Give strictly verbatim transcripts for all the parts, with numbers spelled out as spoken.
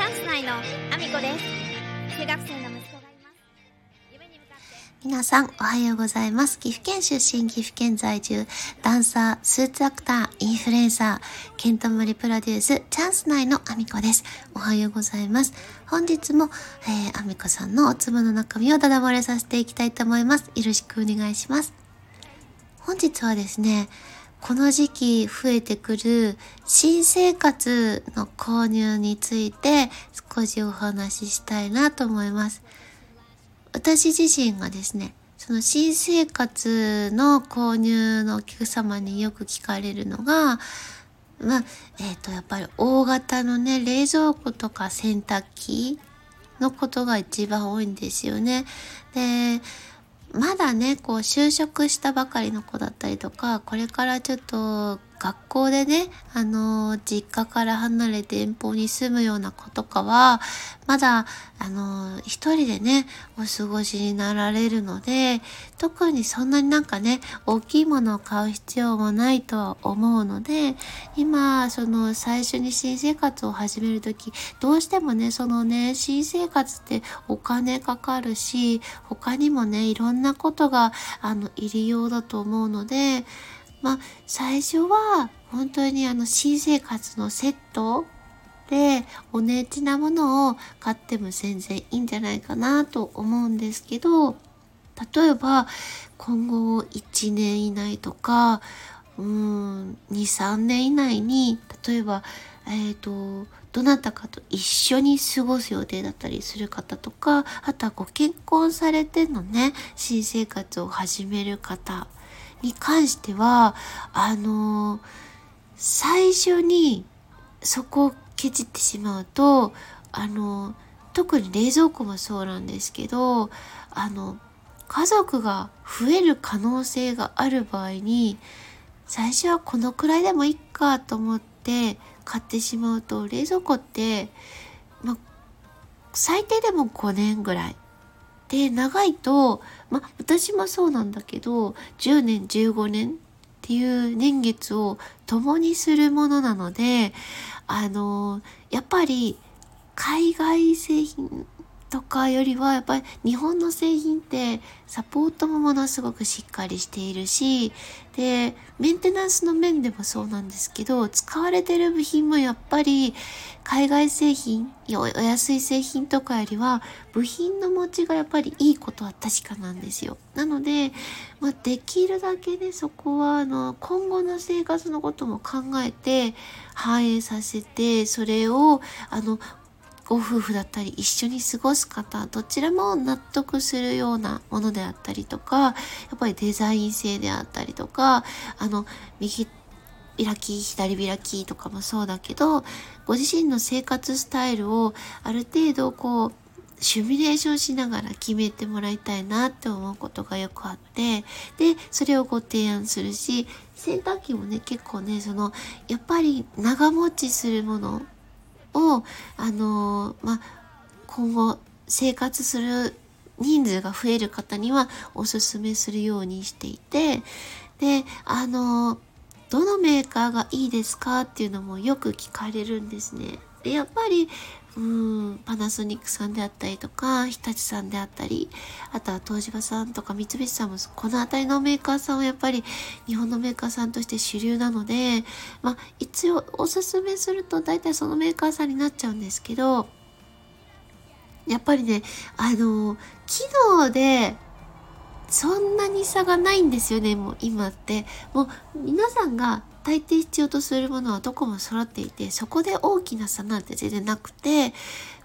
チャンス内のあみこです。中学生の息子がいます。夢に向かって皆さんおはようございます。岐阜県出身、岐阜県在住、ダンサー、スーツアクター、インフルエンサー、ケントモリプロデュース、チャンス内のあみこです。おはようございます。本日も、えー、あみこさんのおつぶの中身をダダ漏れさせていきたいと思います。よろしくお願いします。本日はですね、この時期増えてくる新生活の購入について少しお話ししたいなと思います。私自身がですね、その新生活の購入のお客様によく聞かれるのが、まあ、えっと、やっぱり大型のね、冷蔵庫とか洗濯機のことが一番多いんですよね。で、まだね、こう就職したばかりの子だったりとか、これからちょっと学校でね、あの、実家から離れて遠方に住むような子とかは、まだ、あの、一人でね、お過ごしになられるので、特にそんなになんかね、大きいものを買う必要もないとは思うので、今、その最初に新生活を始めるとき、どうしてもね、そのね、新生活ってお金かかるし、他にもね、いろんなことが、あの、入り用だと思うので、まあ、最初は本当にあの新生活のセットでお値打ちなものを買っても全然いいんじゃないかなと思うんですけど、例えば今後いちねん以内とか、うーん、にさんねん以内に、例えば、えっと、どなたかと一緒に過ごす予定だったりする方とか、あとはご結婚されてのね、新生活を始める方に関しては、あのー、最初にそこをケチってしまうと、あのー、特に冷蔵庫もそうなんですけど、あの、家族が増える可能性がある場合に、最初はこのくらいでもいいかと思って買ってしまうと、冷蔵庫って、ま、最低でもごねんぐらい。で、長いと、まあ、私もそうなんだけど、じゅうねん、じゅうごねんっていう年月を共にするものなので、あの、やっぱり海外製品とかよりは、やっぱり日本の製品ってサポートもものすごくしっかりしているし、で、メンテナンスの面でもそうなんですけど、使われてる部品もやっぱり海外製品、お安い製品とかよりは部品の持ちがやっぱりいいことは確かなんですよ。なので、まあ、できるだけね、そこはあの今後の生活のことも考えて反映させて、それをあのご夫婦だったり一緒に過ごす方どちらも納得するようなものであったりとか、やっぱりデザイン性であったりとか、あの右開き左開きとかもそうだけど、ご自身の生活スタイルをある程度こうシミュレーションしながら決めてもらいたいなって思うことがよくあって、でそれをご提案するし、洗濯機もね、結構ね、そのやっぱり長持ちするものを、あのー、まあ、今後生活する人数が増える方にはおすすめするようにしていて、で、あのー、どのメーカーがいいですかっていうのもよく聞かれるんですね。で、やっぱりうーんパナソニックさんであったりとか、日立さんであったり、あとは東芝さんとか三菱さんも、この辺りのメーカーさんはやっぱり日本のメーカーさんとして主流なので、まあ一応おすすめすると大体そのメーカーさんになっちゃうんですけど、やっぱりね、あの機能でそんなに差がないんですよね。もう今ってもう皆さんが大抵必要とするものはどこも揃っていて、そこで大きな差なんて全然なくて、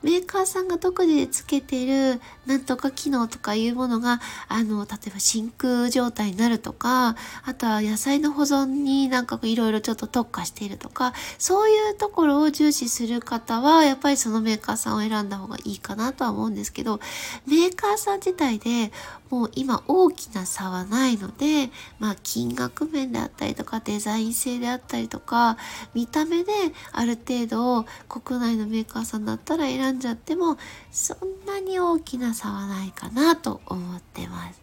メーカーさんが特につけているなんとか機能とかいうものが、あの、例えば真空状態になるとか、あとは野菜の保存になんかいろいろちょっと特化しているとか、そういうところを重視する方はやっぱりそのメーカーさんを選んだ方がいいかなとは思うんですけど、メーカーさん自体でもう今大きな差はないので、まあ金額面であったりとか、デザイン性であったりとか、見た目である程度国内のメーカーさんだったら選んじゃってもそんなに大きな差はないかなと思ってます。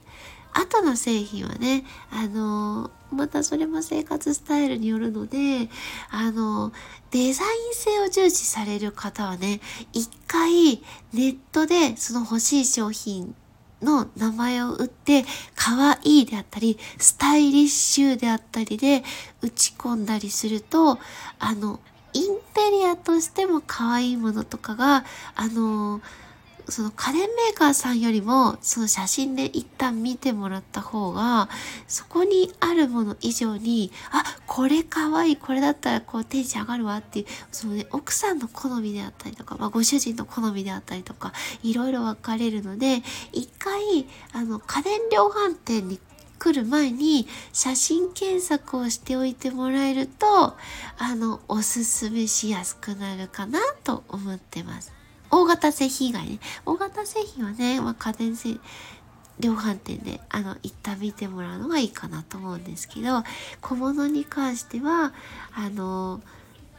後の製品はね、あのまたそれも生活スタイルによるので、あのデザイン性を重視される方はね、一回ネットでその欲しい商品の名前を打って、可愛いであったりスタイリッシュであったりで打ち込んだりすると、あのインテリアとしても可愛いものとかが、あのその家電メーカーさんよりもその写真で一旦見てもらった方が、そこにあるもの以上に、あ、これ可愛い、これだったらこうテンション上がるわっていう、そのね、奥さんの好みであったりとか、まあ、ご主人の好みであったりとか、いろいろ分かれるので、一回あの家電量販店に来る前に写真検索をしておいてもらえると、あのおすすめしやすくなるかなと思ってます。大型製品以外ね、大型製品はね、まあ、家電製量販店であの一旦見てもらうのがいいかなと思うんですけど、小物に関してはあの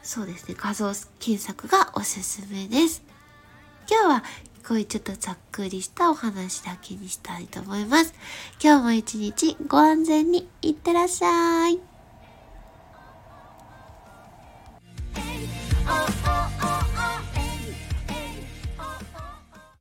そうですね、画像検索がおすすめです。今日はこういうちょっとざっくりしたお話だけにしたいと思います。今日も一日ご安全にいってらっしゃい。